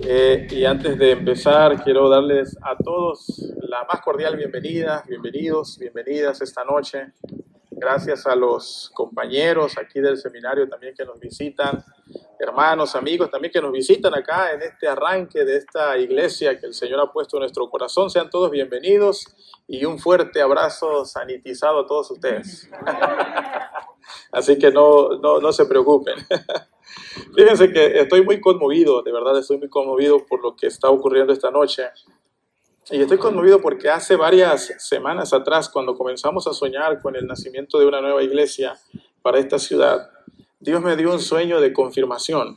Y antes de empezar, quiero darles a todos la más cordial bienvenida, bienvenidos, bienvenidas esta noche. Gracias a los compañeros aquí del seminario también que nos visitan, hermanos, amigos también que nos visitan acá en este arranque de esta iglesia que el Señor ha puesto en nuestro corazón. Sean todos bienvenidos y un fuerte abrazo sanitizado a todos ustedes. Así que no se preocupen. Fíjense que estoy muy conmovido, de verdad estoy muy conmovido por lo que está ocurriendo esta noche. Y estoy conmovido porque hace varias semanas atrás, cuando comenzamos a soñar con el nacimiento de una nueva iglesia para esta ciudad, Dios me dio un sueño de confirmación.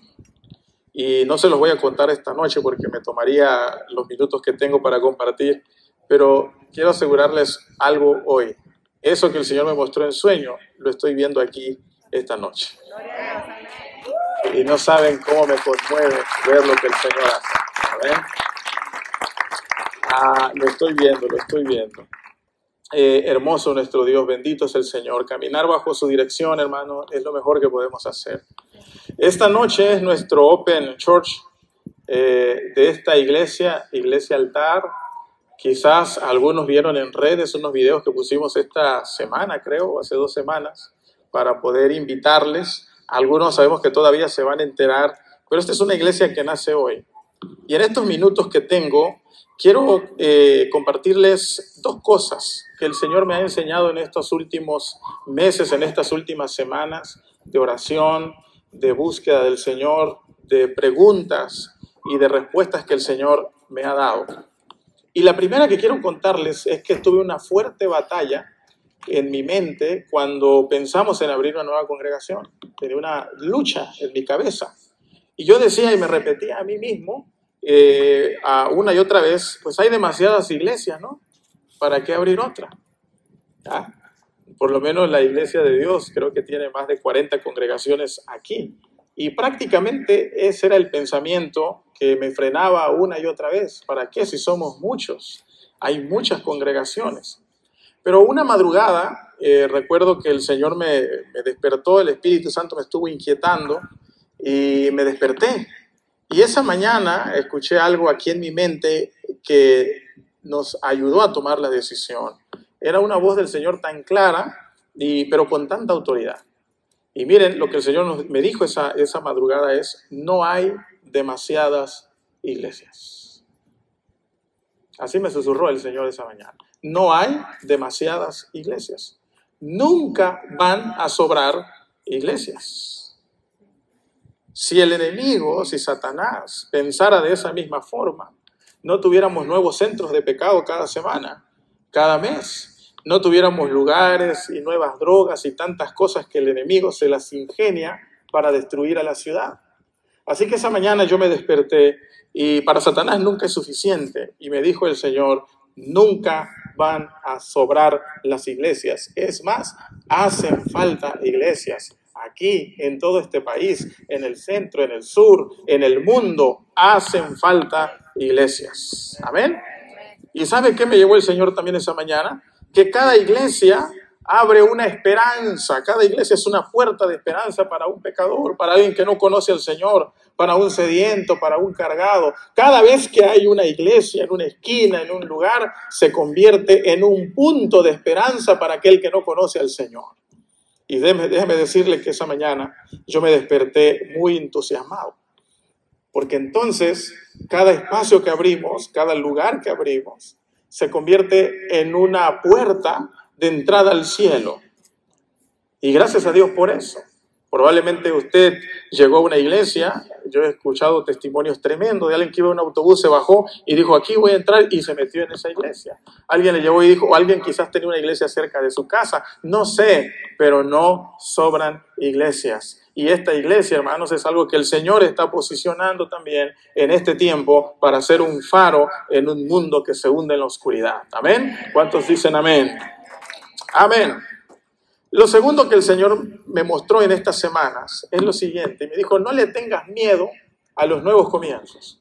Y no se los voy a contar esta noche porque me tomaría los minutos que tengo para compartir, pero quiero asegurarles algo hoy. Eso que el Señor me mostró en sueño, lo estoy viendo aquí esta noche. Y no saben cómo me conmueve ver lo que el Señor hace. ¿Ven? Lo estoy viendo. Hermoso nuestro Dios, bendito es el Señor. Caminar bajo su dirección, hermano, es lo mejor que podemos hacer. Esta noche es nuestro Open Church de esta iglesia, Iglesia Altar. Quizás algunos vieron en redes unos videos que pusimos esta semana, creo, hace 2 semanas, para poder invitarles. Algunos sabemos que todavía se van a enterar, pero esta es una iglesia que nace hoy. Y en estos minutos que tengo, quiero compartirles 2 cosas que el Señor me ha enseñado en estos últimos meses, en estas últimas semanas de oración, de búsqueda del Señor, de preguntas y de respuestas que el Señor me ha dado. Y la primera que quiero contarles es que tuve una fuerte batalla en mi mente cuando pensamos en abrir una nueva congregación. Tenía una lucha en mi cabeza. Y yo decía y me repetía a mí mismo, una y otra vez, pues hay demasiadas iglesias, ¿no? ¿Para qué abrir otra? ¿Ah? Por lo menos la Iglesia de Dios creo que tiene más de 40 congregaciones aquí. Y prácticamente ese era el pensamiento que me frenaba una y otra vez. ¿Para qué si somos muchos? Hay muchas congregaciones. Pero una madrugada, recuerdo que el Señor me despertó, el Espíritu Santo me estuvo inquietando. Y me desperté. Y esa mañana escuché algo aquí en mi mente que nos ayudó a tomar la decisión. Era una voz del Señor tan clara, pero con tanta autoridad. Y miren, lo que el Señor me dijo esa madrugada es, no hay demasiadas iglesias. Así me susurró el Señor esa mañana. No hay demasiadas iglesias. Nunca van a sobrar iglesias. Si el enemigo, si Satanás pensara de esa misma forma, no tuviéramos nuevos centros de pecado cada semana, cada mes, no tuviéramos lugares y nuevas drogas y tantas cosas que el enemigo se las ingenia para destruir a la ciudad. Así que esa mañana yo me desperté y para Satanás nunca es suficiente. Y me dijo el Señor, nunca van a sobrar las iglesias. Es más, hacen falta iglesias. Aquí, en todo este país, en el centro, en el sur, en el mundo, hacen falta iglesias. ¿Amén? ¿Y sabe qué me llevó el Señor también esa mañana? Que cada iglesia abre una esperanza. Cada iglesia es una puerta de esperanza para un pecador, para alguien que no conoce al Señor, para un sediento, para un cargado. Cada vez que hay una iglesia en una esquina, en un lugar, se convierte en un punto de esperanza para aquel que no conoce al Señor. Y déjeme decirle que esa mañana yo me desperté muy entusiasmado, porque entonces cada espacio que abrimos, cada lugar que abrimos, se convierte en una puerta de entrada al cielo. Y gracias a Dios por eso. Probablemente usted llegó a una iglesia, yo he escuchado testimonios tremendos de alguien que iba en un autobús, se bajó y dijo, aquí voy a entrar, y se metió en esa iglesia. Alguien le llevó y dijo, o alguien quizás tenía una iglesia cerca de su casa, no sé, pero no sobran iglesias. Y esta iglesia, hermanos, es algo que el Señor está posicionando también en este tiempo para ser un faro en un mundo que se hunde en la oscuridad. ¿Amén? ¿Cuántos dicen amén? Amén. Lo segundo que el Señor me mostró en estas semanas es lo siguiente. Me dijo, no le tengas miedo a los nuevos comienzos.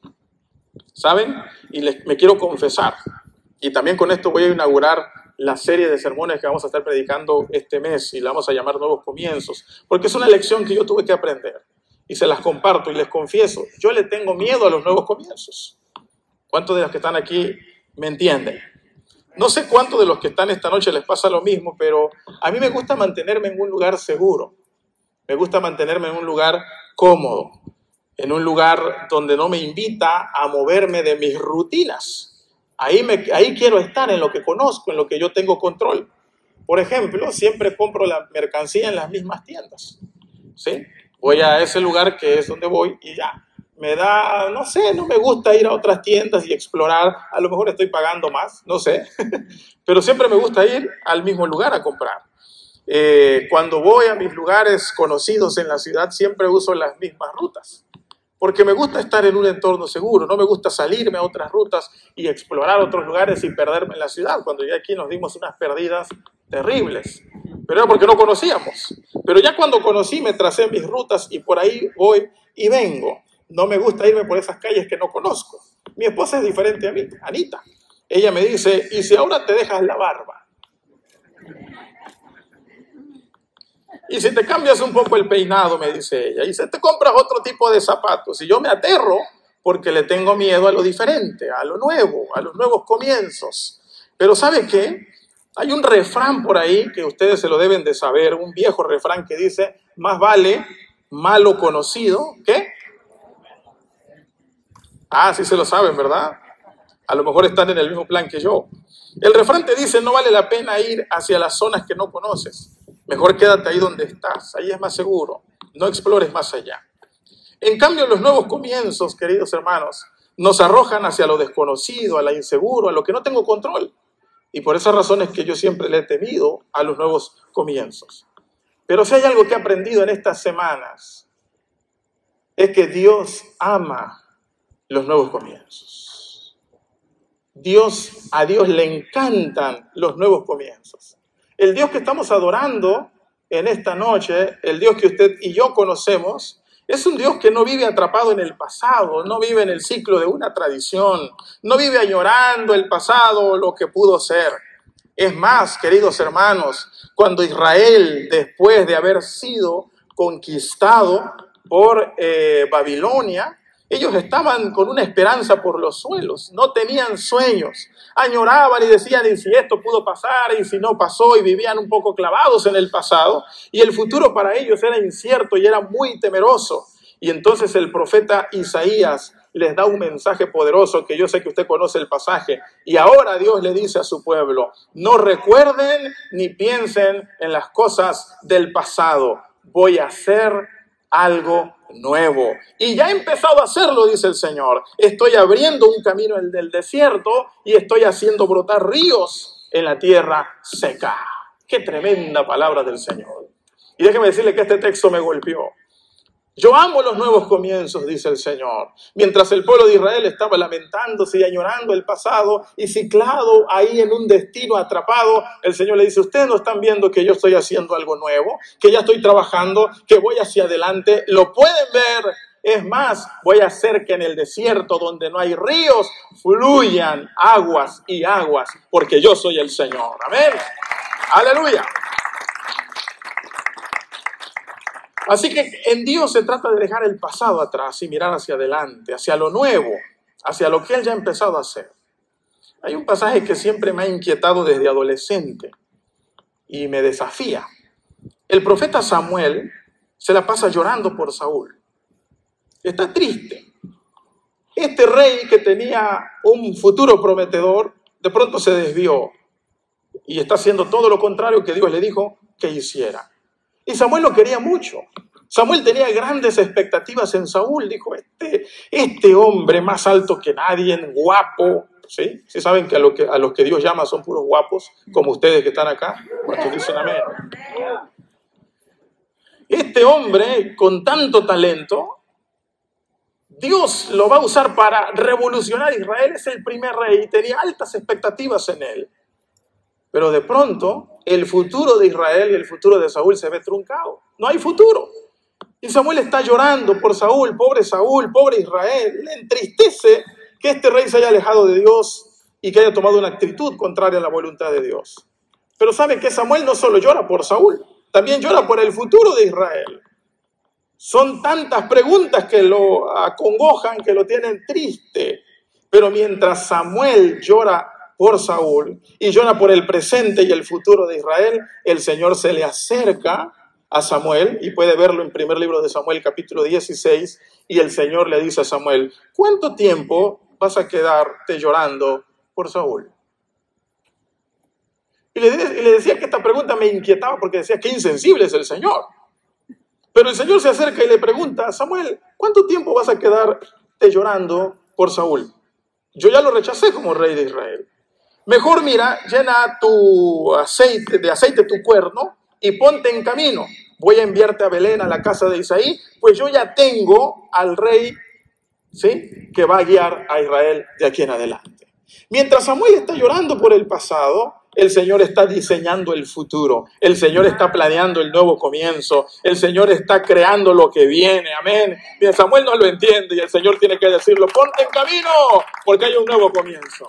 ¿Saben? Y me quiero confesar. Y también con esto voy a inaugurar la serie de sermones que vamos a estar predicando este mes. Y la vamos a llamar Nuevos Comienzos. Porque es una lección que yo tuve que aprender. y se las comparto y les confieso, yo le tengo miedo a los nuevos comienzos. ¿Cuántos de los que están aquí me entienden? No sé cuántos de los que están esta noche les pasa lo mismo, pero a mí me gusta mantenerme en un lugar seguro. Me gusta mantenerme en un lugar cómodo, en un lugar donde no me invita a moverme de mis rutinas. Ahí quiero estar, en lo que conozco, en lo que yo tengo control. Por ejemplo, siempre compro la mercancía en las mismas tiendas, ¿sí? Voy a ese lugar que es donde voy y ya. Me da, no sé, no me gusta ir a otras tiendas y explorar. A lo mejor estoy pagando más, no sé. Pero siempre me gusta ir al mismo lugar a comprar. Cuando voy a mis lugares conocidos en la ciudad, siempre uso las mismas rutas. Porque me gusta estar en un entorno seguro. No me gusta salirme a otras rutas y explorar otros lugares y perderme en la ciudad. Cuando llegué aquí nos dimos unas perdidas terribles. Pero era porque no conocíamos. Pero ya cuando conocí me tracé mis rutas y por ahí voy y vengo. No me gusta irme por esas calles que no conozco. Mi esposa es diferente a mí, Anita. Ella me dice, ¿y si ahora te dejas la barba? ¿Y si te cambias un poco el peinado? Me dice ella. ¿Y si te compras otro tipo de zapatos? Y yo me aterro porque le tengo miedo a lo diferente, a lo nuevo, a los nuevos comienzos. Pero ¿sabe qué? Hay un refrán por ahí que ustedes se lo deben de saber, un viejo refrán que dice, más vale malo conocido que... Ah, sí se lo saben, ¿verdad? A lo mejor están en el mismo plan que yo. El refrán te dice, no vale la pena ir hacia las zonas que no conoces. Mejor quédate ahí donde estás, ahí es más seguro. No explores más allá. En cambio, los nuevos comienzos, queridos hermanos, nos arrojan hacia lo desconocido, a lo inseguro, a lo que no tengo control. Y por esas razones que yo siempre le he temido a los nuevos comienzos. Pero si hay algo que he aprendido en estas semanas, es que Dios ama los nuevos comienzos. A Dios le encantan los nuevos comienzos. El Dios que estamos adorando en esta noche, el Dios que usted y yo conocemos, es un Dios que no vive atrapado en el pasado, no vive en el ciclo de una tradición, no vive añorando el pasado o lo que pudo ser. Es más, queridos hermanos, cuando Israel, después de haber sido conquistado por Babilonia, ellos estaban con una esperanza por los suelos, no tenían sueños, añoraban y decían, y si esto pudo pasar, y si no pasó, y vivían un poco clavados en el pasado, y el futuro para ellos era incierto y era muy temeroso. Y entonces el profeta Isaías les da un mensaje poderoso, que yo sé que usted conoce el pasaje, y ahora Dios le dice a su pueblo, no recuerden ni piensen en las cosas del pasado, voy a hacer algo nuevo. Y ya he empezado a hacerlo, dice el Señor. Estoy abriendo un camino en el desierto y estoy haciendo brotar ríos en la tierra seca. ¡Qué tremenda palabra del Señor! Y déjeme decirle que este texto me golpeó. Yo amo los nuevos comienzos, dice el Señor. Mientras el pueblo de Israel estaba lamentándose y añorando el pasado y ciclado ahí en un destino atrapado, el Señor le dice, ustedes no están viendo que yo estoy haciendo algo nuevo, que ya estoy trabajando, que voy hacia adelante, lo pueden ver. Es más, voy a hacer que en el desierto donde no hay ríos, fluyan aguas y aguas, porque yo soy el Señor. Amén. Aleluya. Así que en Dios se trata de dejar el pasado atrás y mirar hacia adelante, hacia lo nuevo, hacia lo que Él ya ha empezado a hacer. Hay un pasaje que siempre me ha inquietado desde adolescente y me desafía. El profeta Samuel se la pasa llorando por Saúl. Está triste. Este rey que tenía un futuro prometedor, de pronto se desvió y está haciendo todo lo contrario que Dios le dijo que hiciera. Y Samuel lo quería mucho. Samuel tenía grandes expectativas en Saúl. Dijo, este hombre más alto que nadie, guapo. ¿Sí? ¿Sí saben que a los que Dios llama son puros guapos? Como ustedes que están acá. ¿Cuántos dicen amén? Este hombre con tanto talento, Dios lo va a usar para revolucionar Israel. Es el primer rey y tenía altas expectativas en él. Pero de pronto, el futuro de Israel y el futuro de Saúl se ve truncado. No hay futuro. Y Samuel está llorando por Saúl, pobre Israel. Le entristece que este rey se haya alejado de Dios y que haya tomado una actitud contraria a la voluntad de Dios. Pero saben que Samuel no solo llora por Saúl, también llora por el futuro de Israel. Son tantas preguntas que lo acongojan, que lo tienen triste. Pero mientras Samuel llora por Saúl y llora por el presente y el futuro de Israel, el Señor se le acerca a Samuel, y puede verlo en primer libro de Samuel, capítulo 16, y el Señor le dice a Samuel: ¿cuánto tiempo vas a quedarte llorando por Saúl? Y le decía que esta pregunta me inquietaba, porque decía: qué insensible es el Señor. Pero el Señor se acerca y le pregunta: Samuel, ¿cuánto tiempo vas a quedarte llorando por Saúl? Yo ya lo rechacé como rey de Israel. Mejor mira, llena de aceite tu cuerno y ponte en camino. Voy a enviarte a Belén, a la casa de Isaí, pues yo ya tengo al rey, ¿sí?, que va a guiar a Israel de aquí en adelante. Mientras Samuel está llorando por el pasado, el Señor está diseñando el futuro. El Señor está planeando el nuevo comienzo. El Señor está creando lo que viene. Amén. Bien, Samuel no lo entiende y el Señor tiene que decirlo: ponte en camino, porque hay un nuevo comienzo.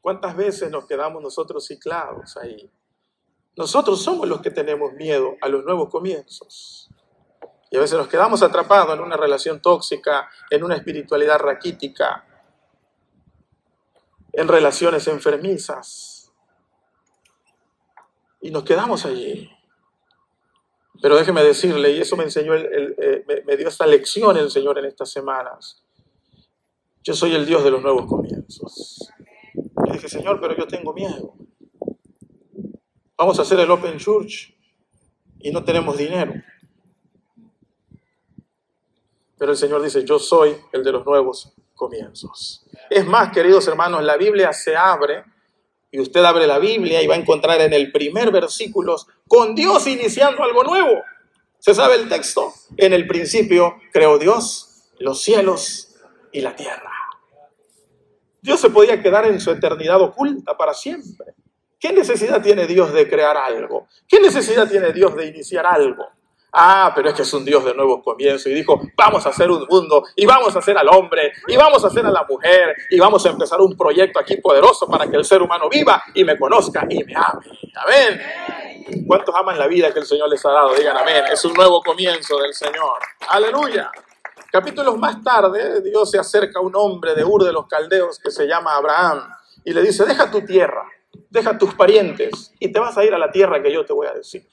¿Cuántas veces nos quedamos nosotros ciclados ahí? Nosotros somos los que tenemos miedo a los nuevos comienzos. Y a veces nos quedamos atrapados en una relación tóxica, en una espiritualidad raquítica, en relaciones enfermizas, y nos quedamos allí. Pero déjeme decirle, y eso me enseñó, me dio esta lección el Señor en estas semanas: yo soy el Dios de los nuevos comienzos. Y dije: Señor, pero yo tengo miedo. Vamos a hacer el Open Church y no tenemos dinero. Pero el Señor dice: yo soy el de los nuevos comienzos. Es más, queridos hermanos, la Biblia se abre, y usted abre la Biblia y va a encontrar en el primer versículo: con Dios iniciando algo nuevo. ¿Se sabe el texto? En el principio creó Dios los cielos y la tierra. Dios se podía quedar en su eternidad oculta para siempre. ¿Qué necesidad tiene Dios de crear algo? ¿Qué necesidad tiene Dios de iniciar algo? Ah, pero es que es un Dios de nuevos comienzos, y dijo: vamos a hacer un mundo, y vamos a hacer al hombre, y vamos a hacer a la mujer, y vamos a empezar un proyecto aquí poderoso para que el ser humano viva y me conozca y me ame. Amén. ¿Cuántos aman la vida que el Señor les ha dado? Digan amén. Es un nuevo comienzo del Señor. Aleluya. Capítulos más tarde, Dios se acerca a un hombre de Ur de los Caldeos que se llama Abraham y le dice: deja tu tierra, deja tus parientes y te vas a ir a la tierra que yo te voy a decir.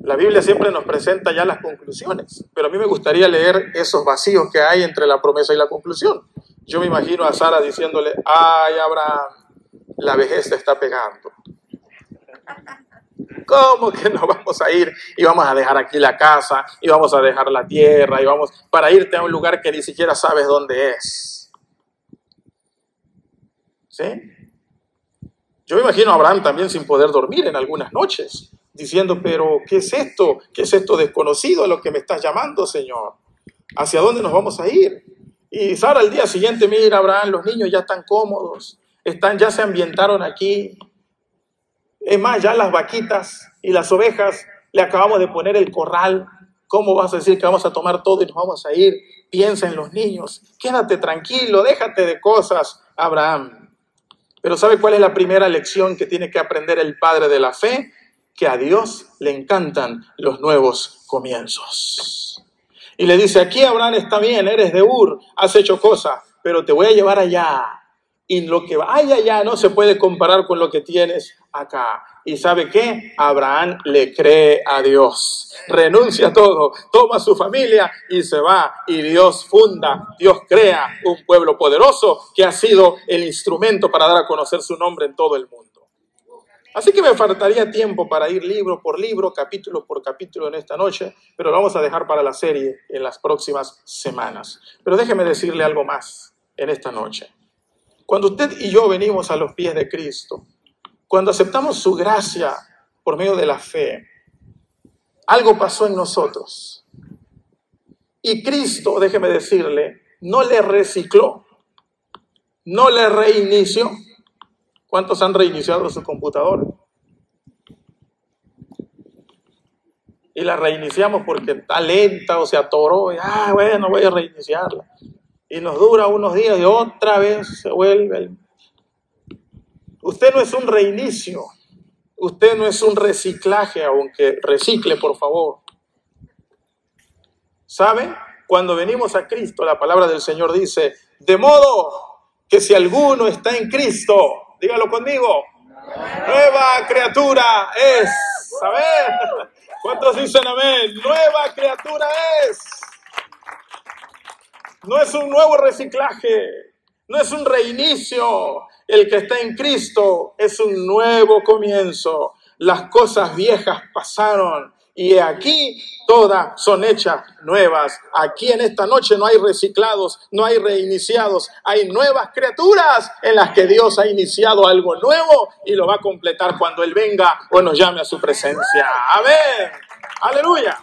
La Biblia siempre nos presenta ya las conclusiones, pero a mí me gustaría leer esos vacíos que hay entre la promesa y la conclusión. Yo me imagino a Sara diciéndole: ay, Abraham, la vejez te está pegando. ¿Cómo que nos vamos a ir y vamos a dejar aquí la casa y vamos a dejar la tierra y vamos para irte a un lugar que ni siquiera sabes dónde es? ¿Sí? Yo me imagino a Abraham también sin poder dormir en algunas noches, diciendo: pero ¿qué es esto? ¿Qué es esto desconocido a lo que me estás llamando, Señor? ¿Hacia dónde nos vamos a ir? Y Sara al día siguiente: mira, Abraham, los niños ya están cómodos, ya se ambientaron aquí. Es más, ya las vaquitas y las ovejas le acabamos de poner el corral. ¿Cómo vas a decir que vamos a tomar todo y nos vamos a ir? Piensa en los niños, quédate tranquilo, déjate de cosas, Abraham. Pero ¿sabe cuál es la primera lección que tiene que aprender el padre de la fe? Que a Dios le encantan los nuevos comienzos. Y le dice: aquí, Abraham, está bien, eres de Ur, has hecho cosas, pero te voy a llevar allá. Y lo que hay allá no se puede comparar con lo que tienes acá. ¿Y sabe qué? Abraham le cree a Dios. Renuncia a todo, toma a su familia y se va. Y Dios funda, Dios crea un pueblo poderoso que ha sido el instrumento para dar a conocer su nombre en todo el mundo. Así que me faltaría tiempo para ir libro por libro, capítulo por capítulo en esta noche, pero lo vamos a dejar para la serie en las próximas semanas. Pero déjeme decirle algo más en esta noche. Cuando usted y yo venimos a los pies de Cristo, cuando aceptamos su gracia por medio de la fe, algo pasó en nosotros. Y Cristo, déjeme decirle, no le recicló, no le reinició. ¿Cuántos han reiniciado su computadora? Y la reiniciamos porque está lenta o se atoró. Y, bueno, voy a reiniciarla. Y nos dura unos días y otra vez se vuelve. Usted no es un reinicio. Usted no es un reciclaje, aunque recicle, por favor. ¿Sabe? Cuando venimos a Cristo, la palabra del Señor dice, de modo que si alguno está en Cristo, dígalo conmigo, nueva criatura es. ¿Saben? ¿Cuántos dicen amén? Nueva criatura es. No es un nuevo reciclaje, no es un reinicio. El que está en Cristo es un nuevo comienzo. Las cosas viejas pasaron y aquí todas son hechas nuevas. Aquí en esta noche no hay reciclados, no hay reiniciados. Hay nuevas criaturas en las que Dios ha iniciado algo nuevo y lo va a completar cuando Él venga o nos llame a su presencia. Amén. Aleluya.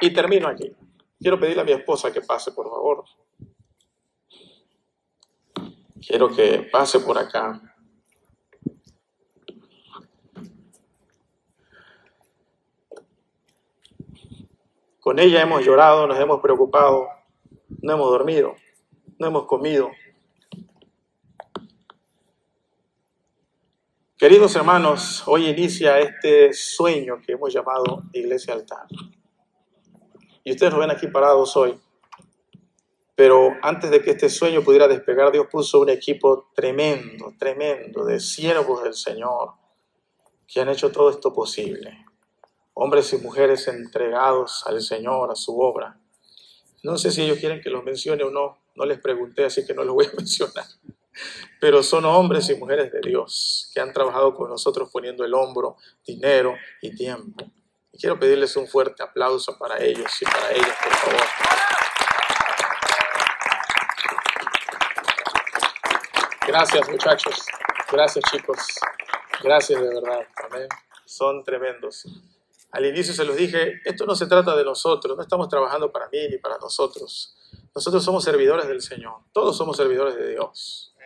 Y termino aquí. Quiero pedirle a mi esposa que pase, por favor. Quiero que pase por acá. Con ella hemos llorado, nos hemos preocupado, no hemos dormido, no hemos comido. Queridos hermanos, hoy inicia este sueño que hemos llamado Iglesia Altar. Y ustedes nos ven aquí parados hoy. Pero antes de que este sueño pudiera despegar, Dios puso un equipo tremendo, tremendo de siervos del Señor que han hecho todo esto posible. Hombres y mujeres entregados al Señor, a su obra. No sé si ellos quieren que los mencione o no. No les pregunté, así que no los voy a mencionar. Pero son hombres y mujeres de Dios que han trabajado con nosotros poniendo el hombro, dinero y tiempo. Y quiero pedirles un fuerte aplauso para ellos y para ellas, por favor. Gracias, muchachos. Gracias, chicos. Gracias de verdad. Amén. Son tremendos. Al inicio se los dije, esto no se trata de nosotros. No estamos trabajando para mí ni para nosotros. Nosotros somos servidores del Señor. Todos somos servidores de Dios.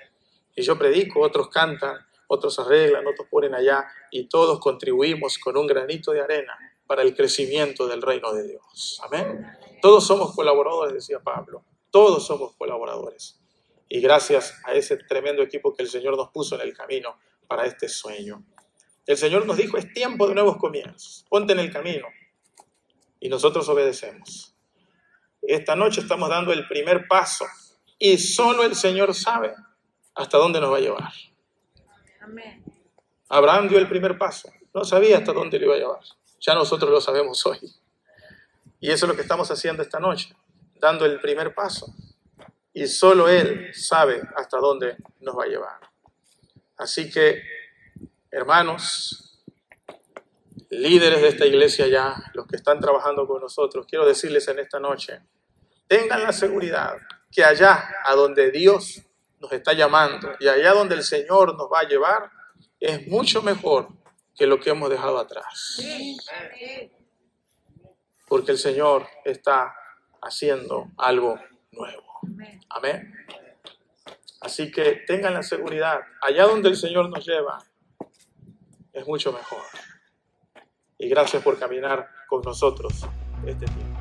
Y yo predico, otros cantan, otros arreglan, otros ponen allá. Y todos contribuimos con un granito de arena para el crecimiento del reino de Dios. Amén. Todos somos colaboradores, decía Pablo. Todos somos colaboradores. Y gracias a ese tremendo equipo que el Señor nos puso en el camino para este sueño. El Señor nos dijo, es tiempo de nuevos comienzos. Ponte en el camino. Y nosotros obedecemos. Esta noche estamos dando el primer paso. Y solo el Señor sabe hasta dónde nos va a llevar. Amén. Abraham dio el primer paso. No sabía hasta dónde lo iba a llevar. Ya nosotros lo sabemos hoy. Y eso es lo que estamos haciendo esta noche. Dando el primer paso. Y solo Él sabe hasta dónde nos va a llevar. Así que, hermanos, líderes de esta iglesia ya, los que están trabajando con nosotros, quiero decirles en esta noche, tengan la seguridad que allá a donde Dios nos está llamando y allá donde el Señor nos va a llevar, es mucho mejor que lo que hemos dejado atrás. Porque el Señor está haciendo algo nuevo. Amén. Así que tengan la seguridad, allá donde el Señor nos lleva, es mucho mejor. Y gracias por caminar con nosotros este tiempo.